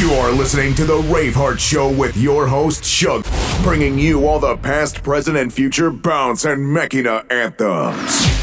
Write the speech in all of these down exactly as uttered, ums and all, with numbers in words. You are listening to The Raveheart Show with your host, Shug, bringing you all the past, present, and future bounce and makina anthems.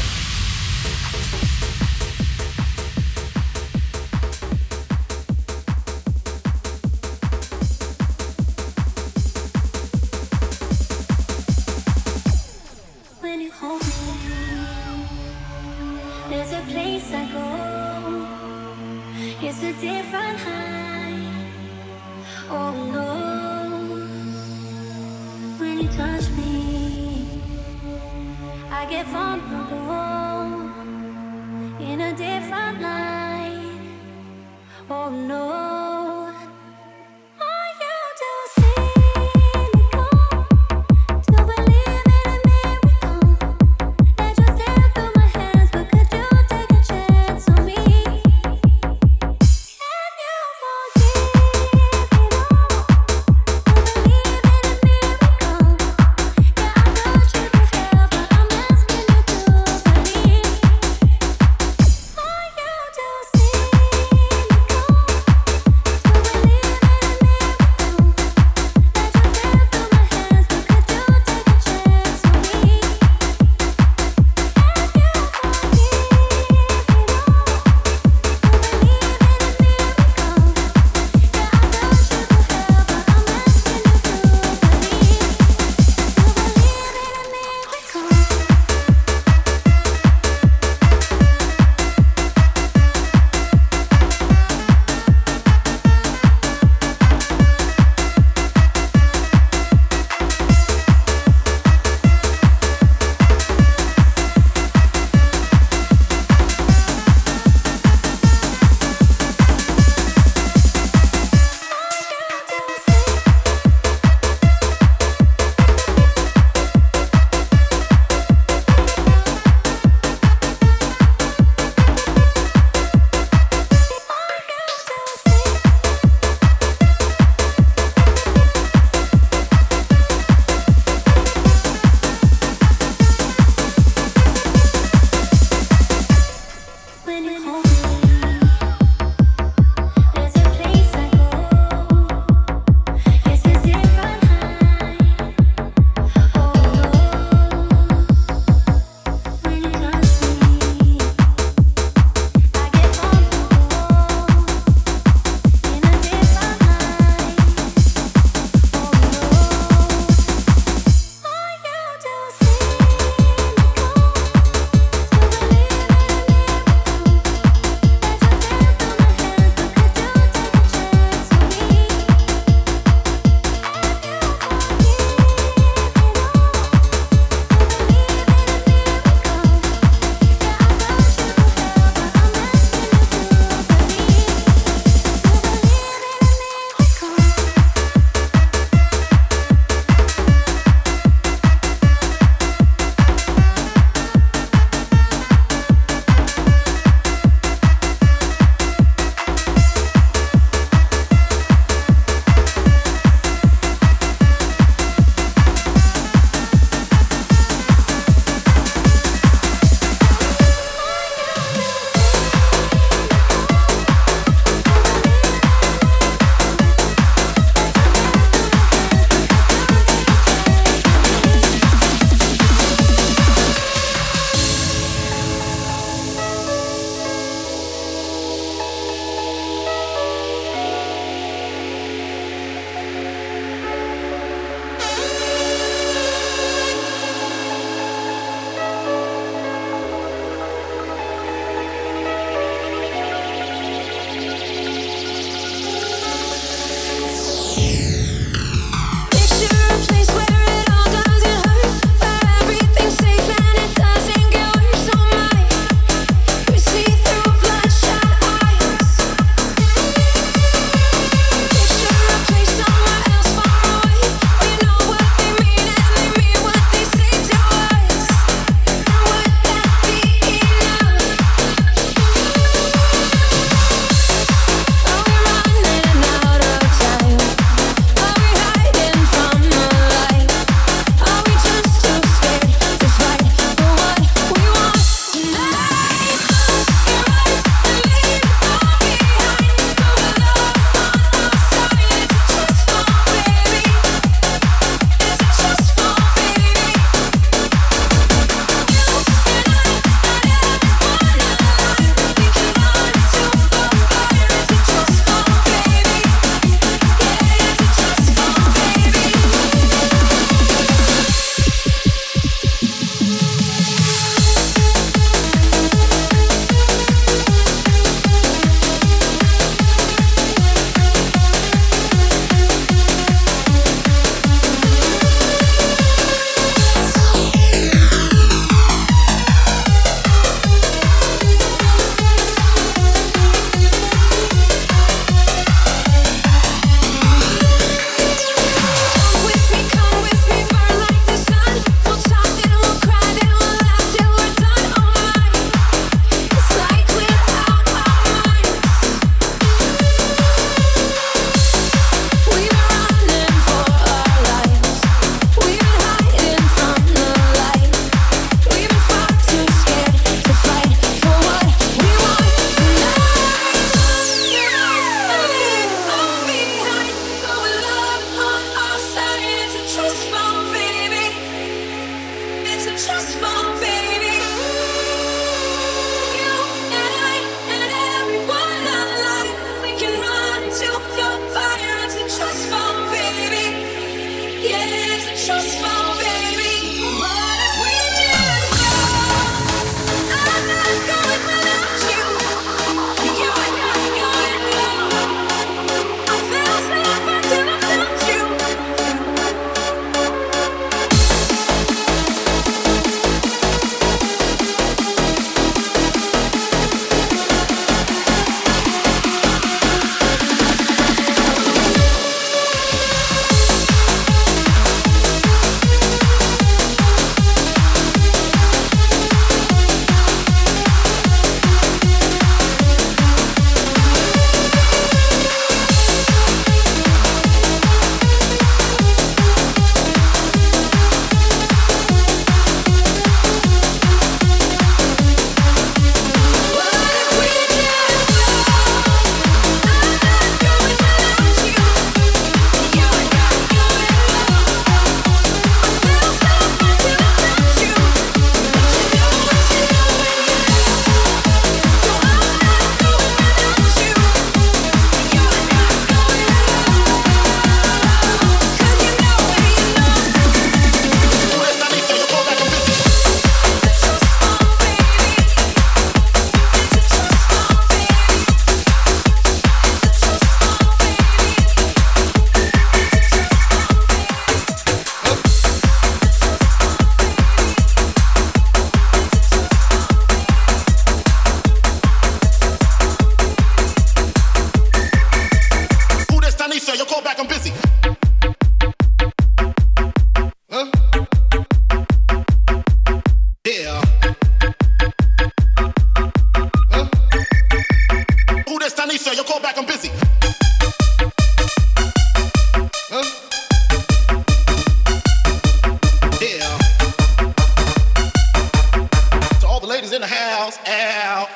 call back, I'm busy. Huh? Yeah. Huh? Who this Tanisha? You call back, I'm busy. Huh? Yeah. To all the ladies in the house, out.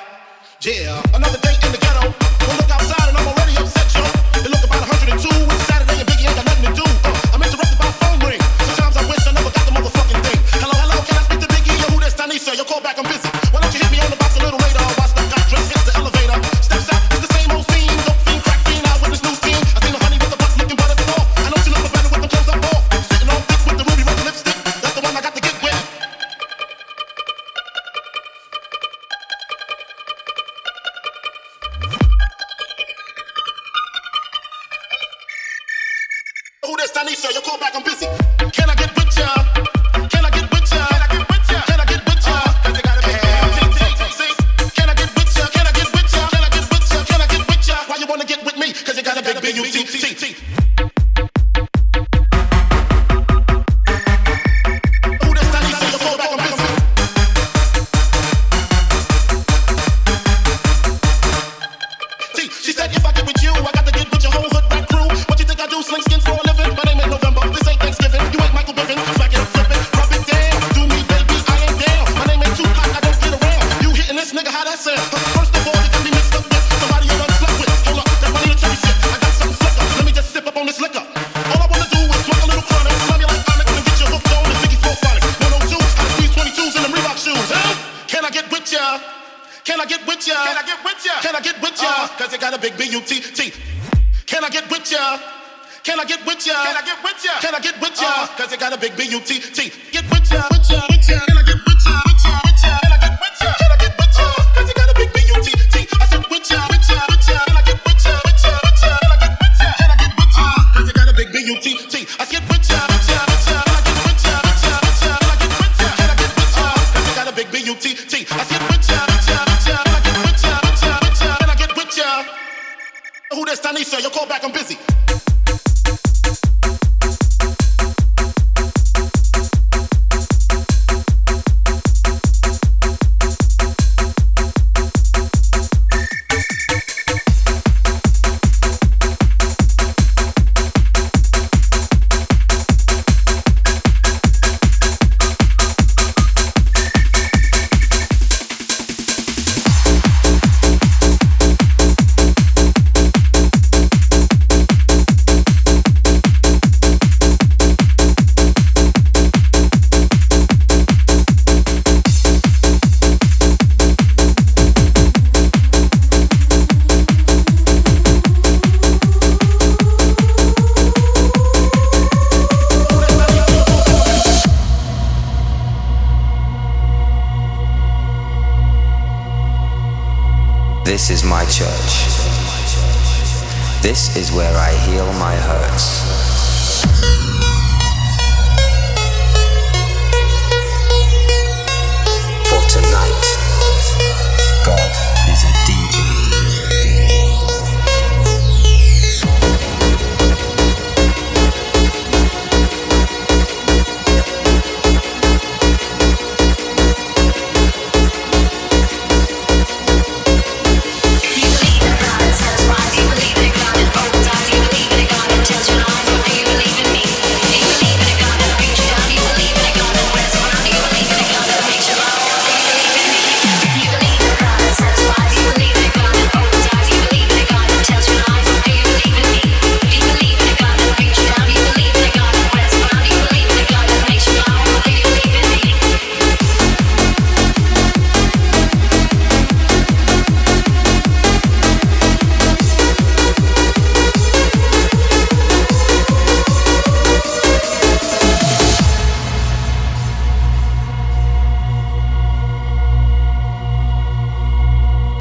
Yeah. Another day in the ghetto. We'll look outside and I'm already upset, yo. It look about one hundred two. It's Saturday and Biggie ain't got nothing to do. Uh, I'm interrupted by a phone ring. Sometimes I wish I never got the motherfucking thing. Hello, hello, can I speak to Biggie? Yo, who this Tanisha? Yo, call back, I'm busy. Why don't you hit me on the box a little later? Watch the guy dress, hits the elevator. Steps out, it's the same old scene. Dope fiend, crack fiend, I witness new scene. I seen the honey with the bucks looking better than all. I know she looking better with the clothes up off. Sitting on thick with the ruby red lipstick. That's the one I got to get with. Tanisha, you call back, I'm busy. Can I get with ya? Can I get with ya? Can I get with ya? Can I get with ya? Can I get with ya? Can I get with ya? Can I get with ya? Can I get with ya? Why you wanna get with me? Cause you got a big B U T T. She said if I get with you, I got to get with your whole hood right crew. What you think I do? Sling skins for a living? My name ain't November. This ain't Thanksgiving. You ain't Michael Biffin. Flack it, flip it, rub it down. Do me, baby, I am down. My name ain't Tupac, I don't get around. You hitting this nigga, how that sound? First of all, you can be mixed up with somebody you done slept with. Hold up, that money to tell me shit. I got something slicker. Let me just sip up on this liquor. All I wanna do is smoke a little chronic. Slam you like Onyx and get your hooked on the Biggie Smoke Phonic. one oh two, I squeeze twenty-twos in them Reebok shoes. Huh? Can I get with ya? Can I get with ya? Can I get with ya? Can I get with ya? Uh-huh. Cause they got a big B U T T. Can I get with ya? Can I get with ya? Can I get with ya? Can I get with ya? Uh-huh. Cause they got a big B U T T. Get with ya, with ya, with ya. Can I get with ya? With ya, with ya. Can I get with ya? Can I get with ya? Uh-huh. Cause they got a big B U T T. I said with ya, with ya, with ya. Can I get with ya? With ya, with ya. Can I get with ya? Can I get with ya? Uh-huh. Cause they got a big B U T T. I said with ya, with ya, with ya. Can I get with ya? With ya, with ya. Can I get with ya? Can I get with ya? Uh-huh. Cause they got a big B U T T. I said with ya, with ya. Who this Tanisha? You call back, I'm busy. This is my church. This is where I heal my hurts. For tonight, God is a D J.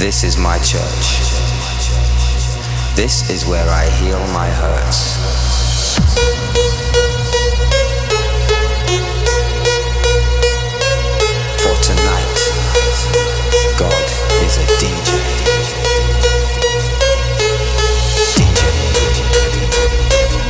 This is my church. This is where I heal my hurts. For tonight, God is a D J. D J. D J.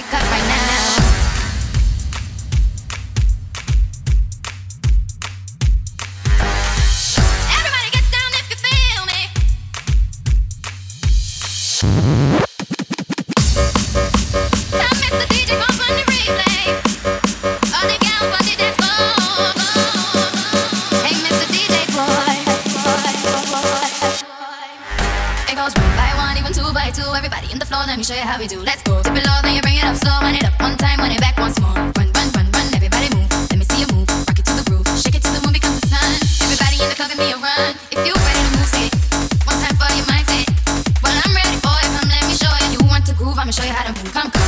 music up right now. Let me show you how we do. Let's go. Tip it low, then you bring it up slow. Run it up one time, run it back once more. Run, run, run, run. Everybody move. Let me see you move. Rock it to the groove. Shake it till the moon becomes the sun. Everybody in the club, give me a run. If you ready to move, say it. One time for your mindset. Well, I'm ready for it. Come, let me show you. You want to groove? I'ma show you how to move. Come, come.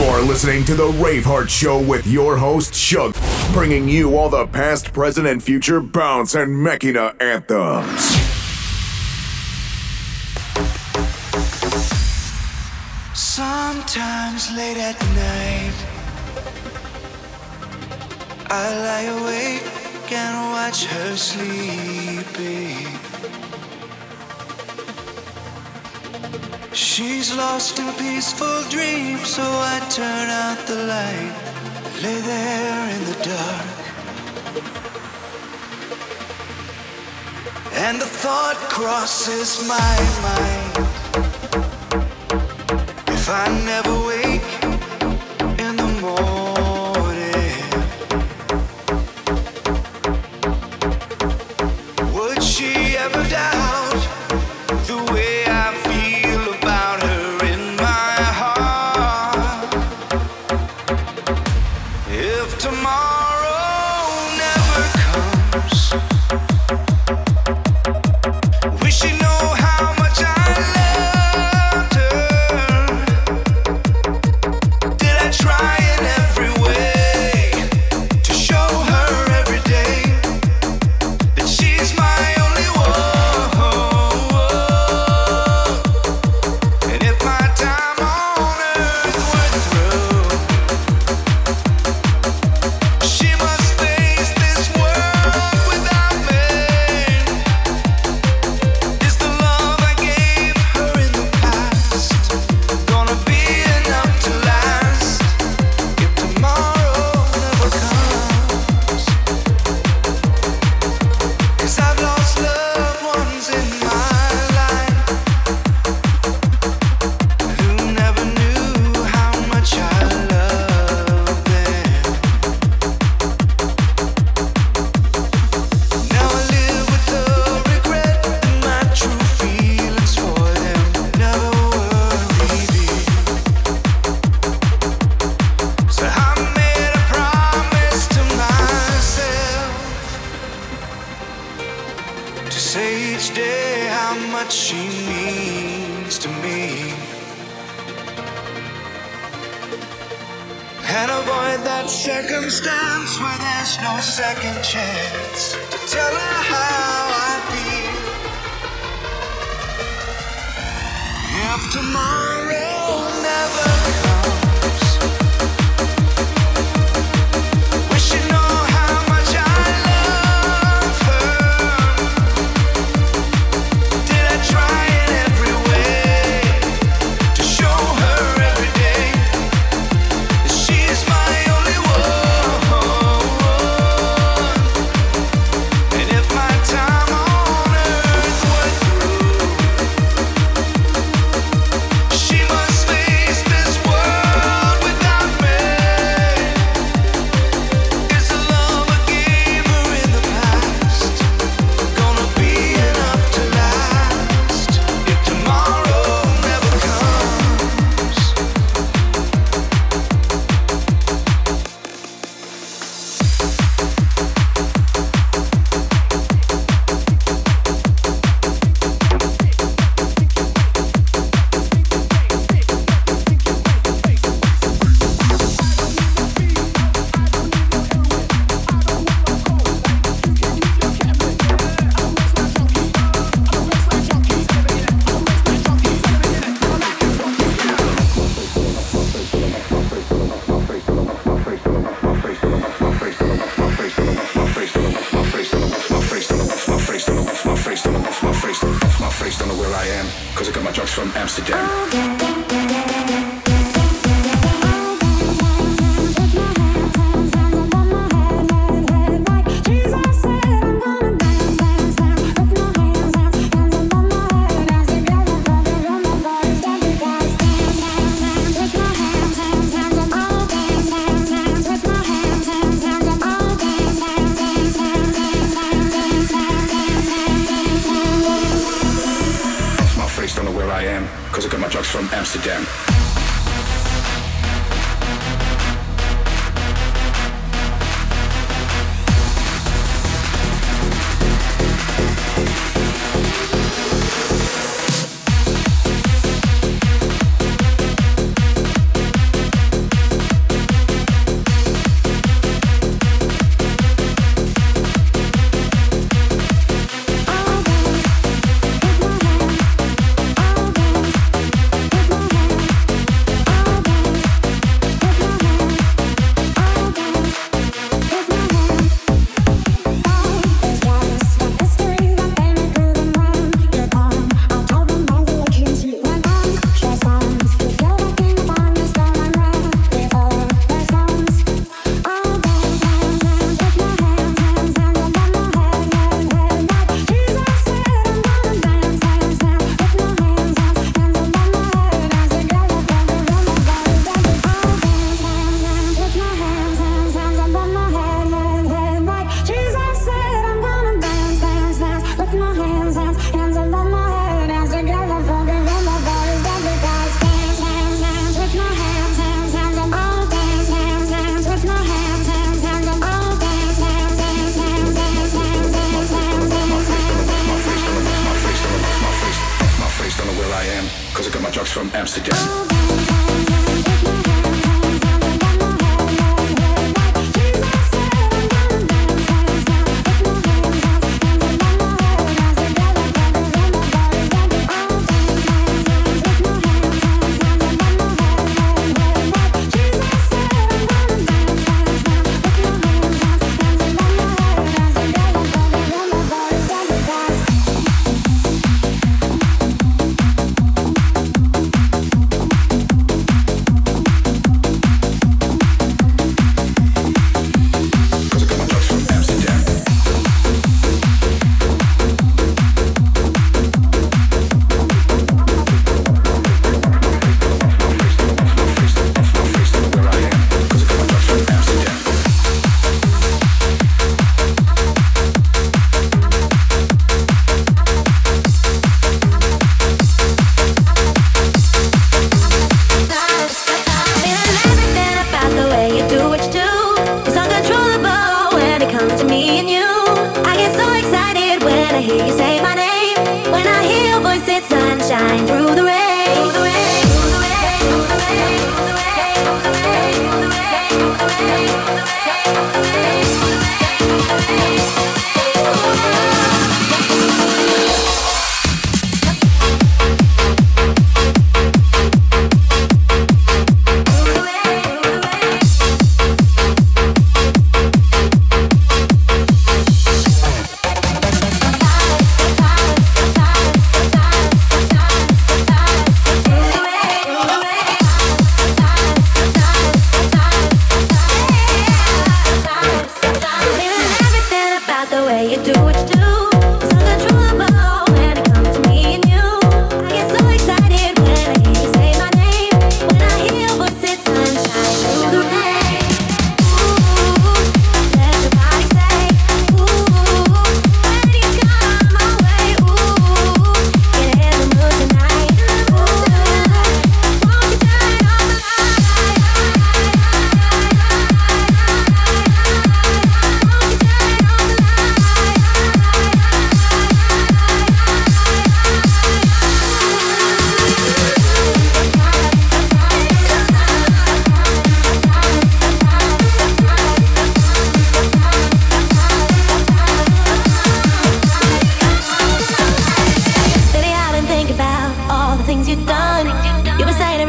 You're listening to The Raveheart Show with your host, Shug, bringing you all the past, present, and future bounce and makina anthems. Sometimes late at night, I lie awake and watch her sleeping. She's lost in peaceful dreams, so I turn out the light, lay there in the dark, and the thought crosses my mind, if I never wake in the morning, would she ever doubt the way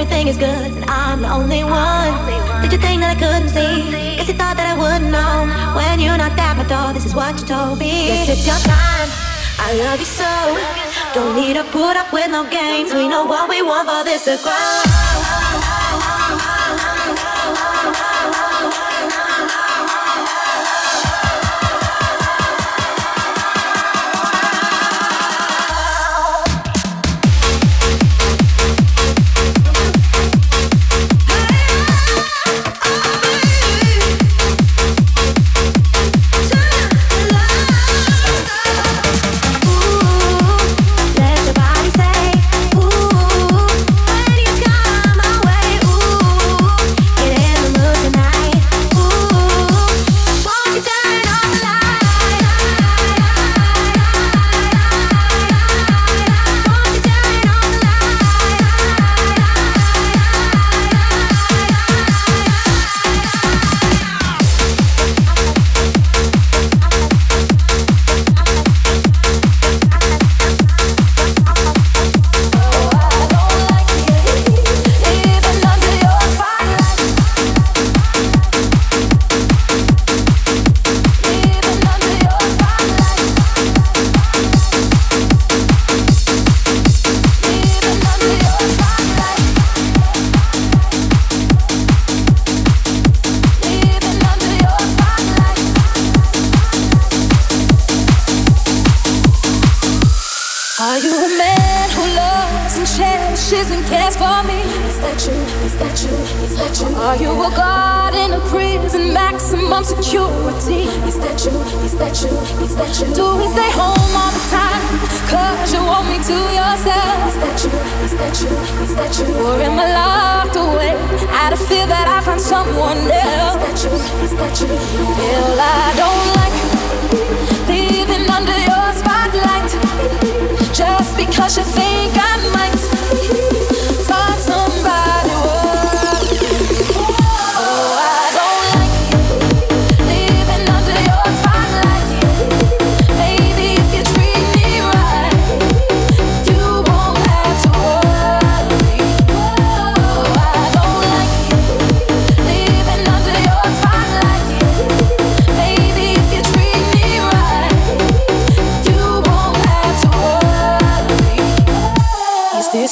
everything is good and I'm the only one. Did you think that I couldn't see? Guess you thought that I wouldn't know. When you knocked at my door, this is what you told me. Yes, it's your time, I love you so. Don't need to put up with no games. We know what we want for this to grow.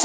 This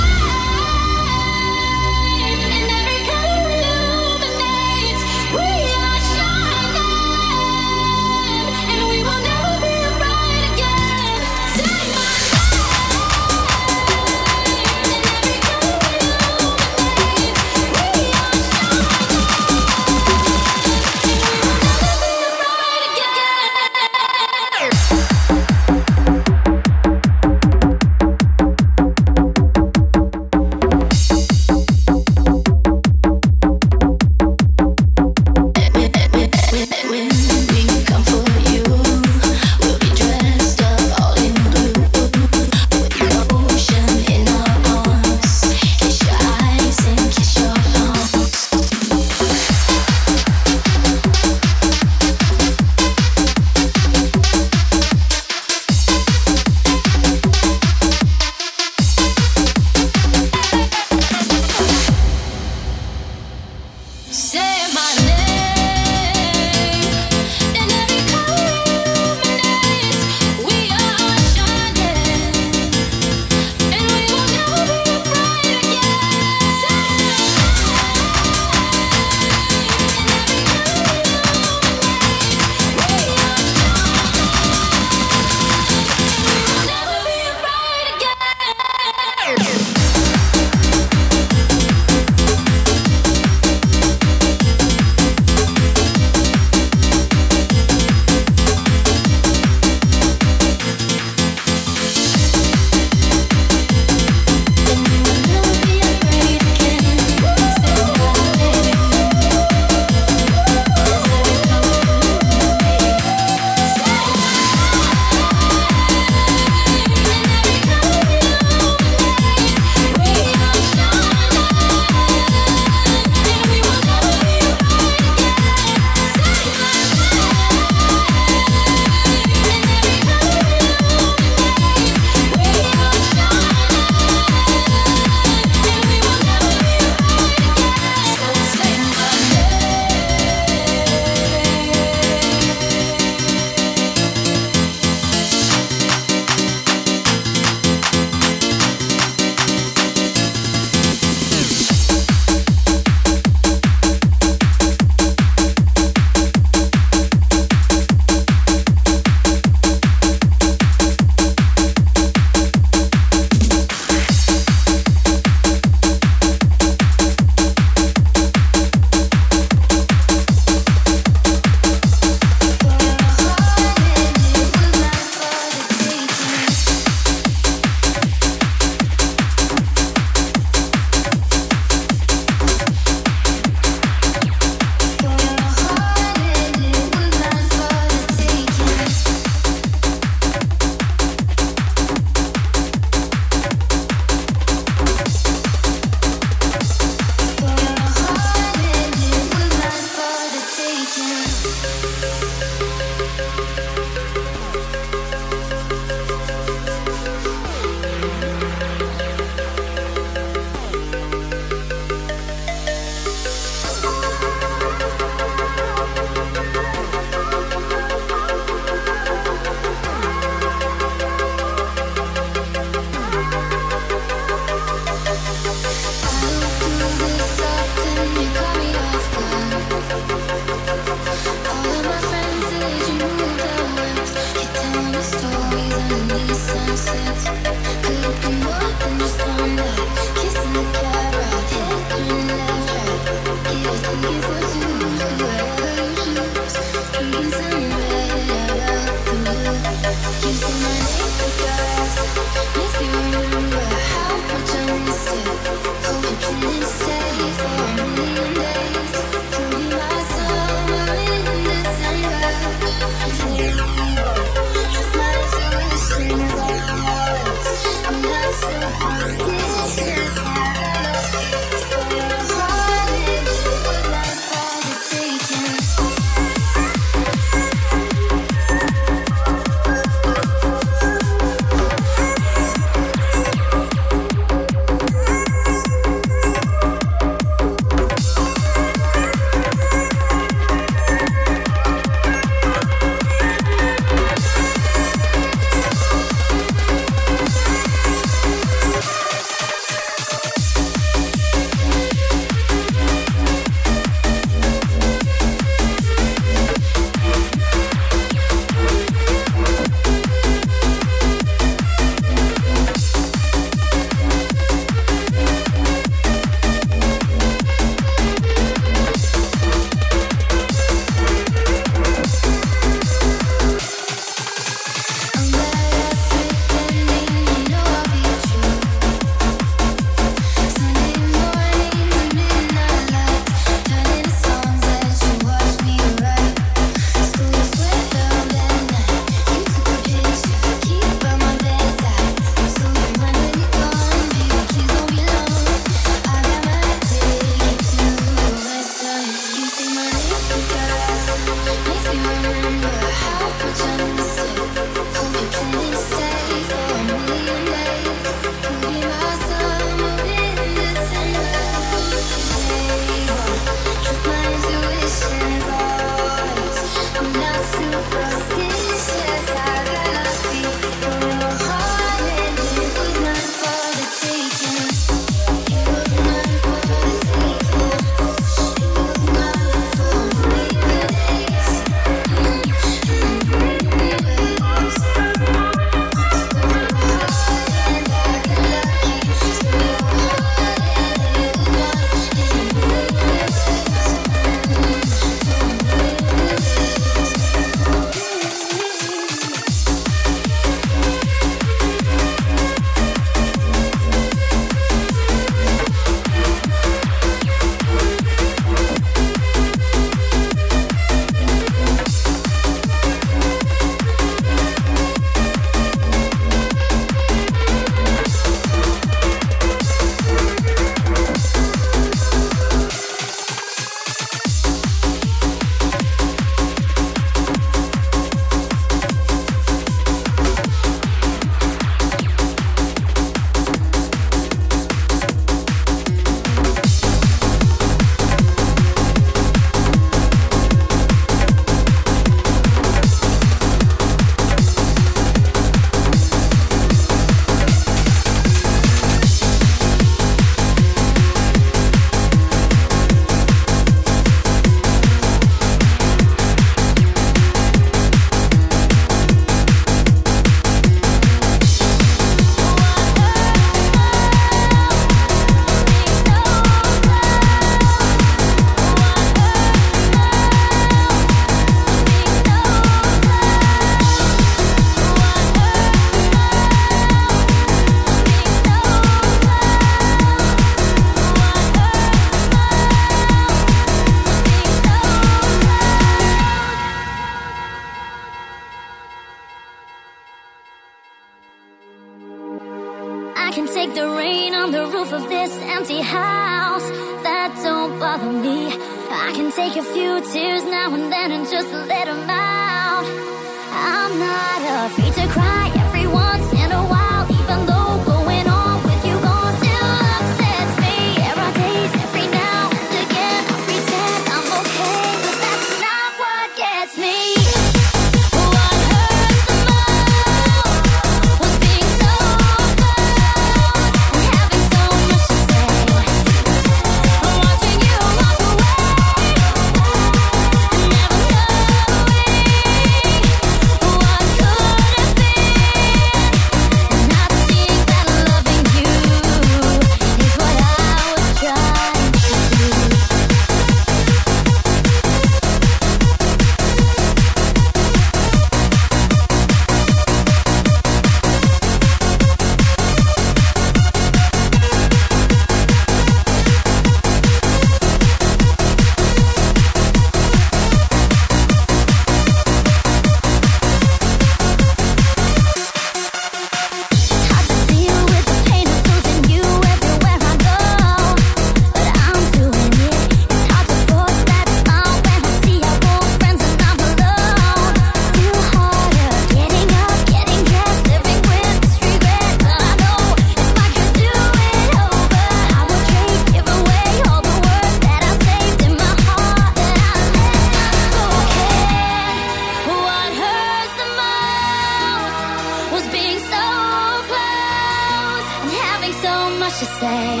having so much to say.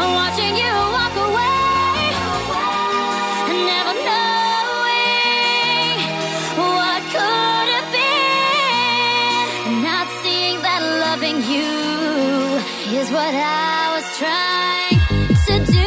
I'm watching you walk away, and never knowing what could have been, and not seeing that loving you is what I was trying to do.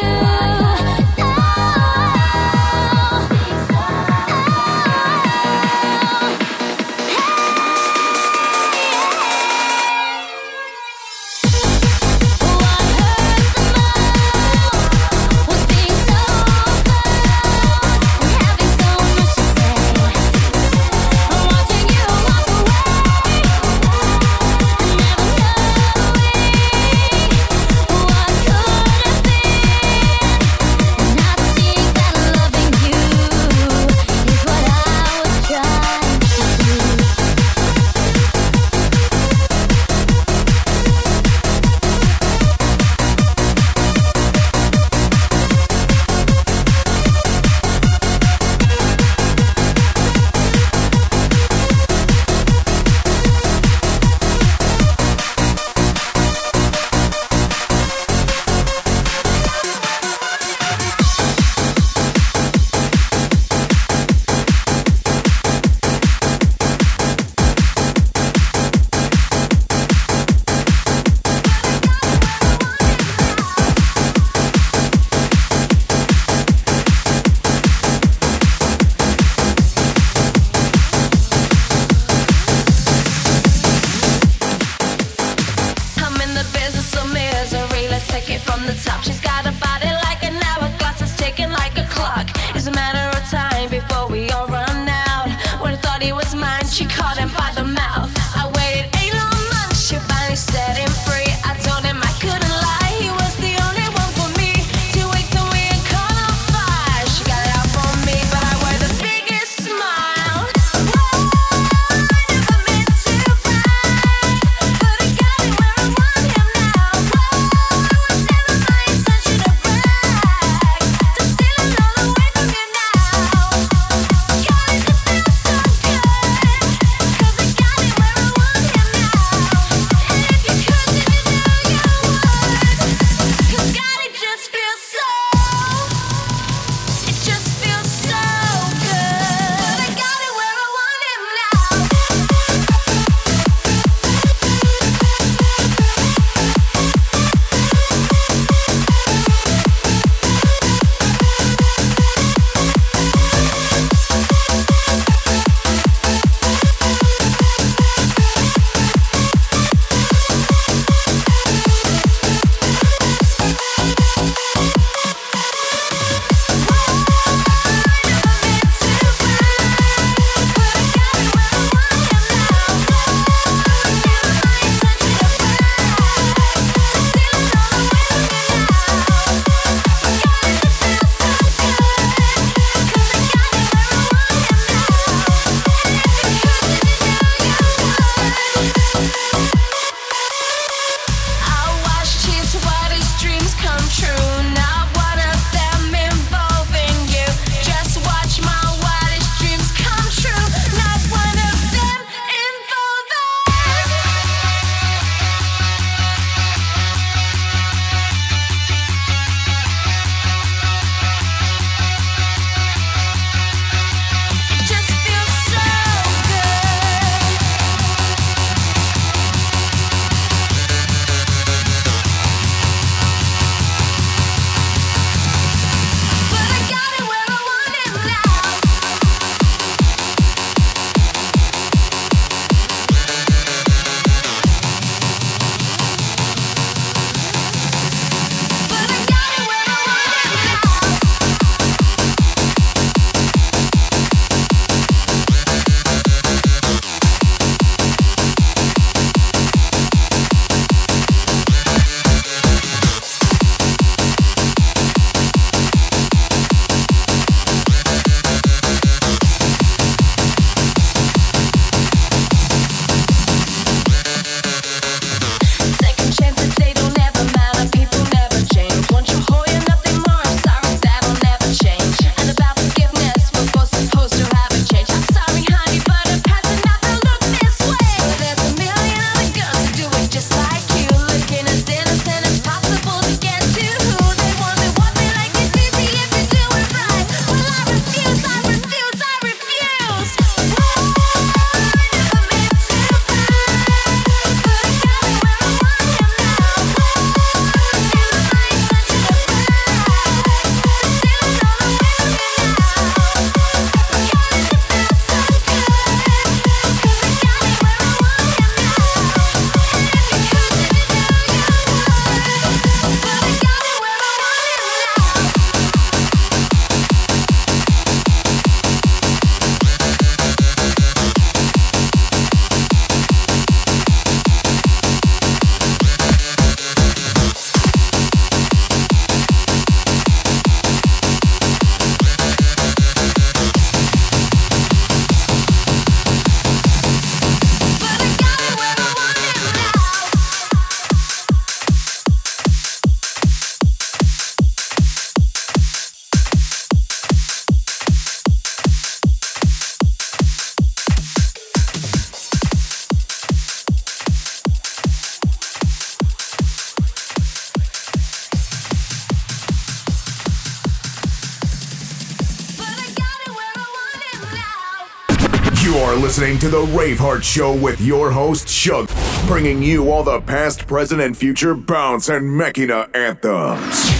You are listening to The Raveheart Show with your host, Shug, bringing you all the past, present, and future bounce and makina anthems.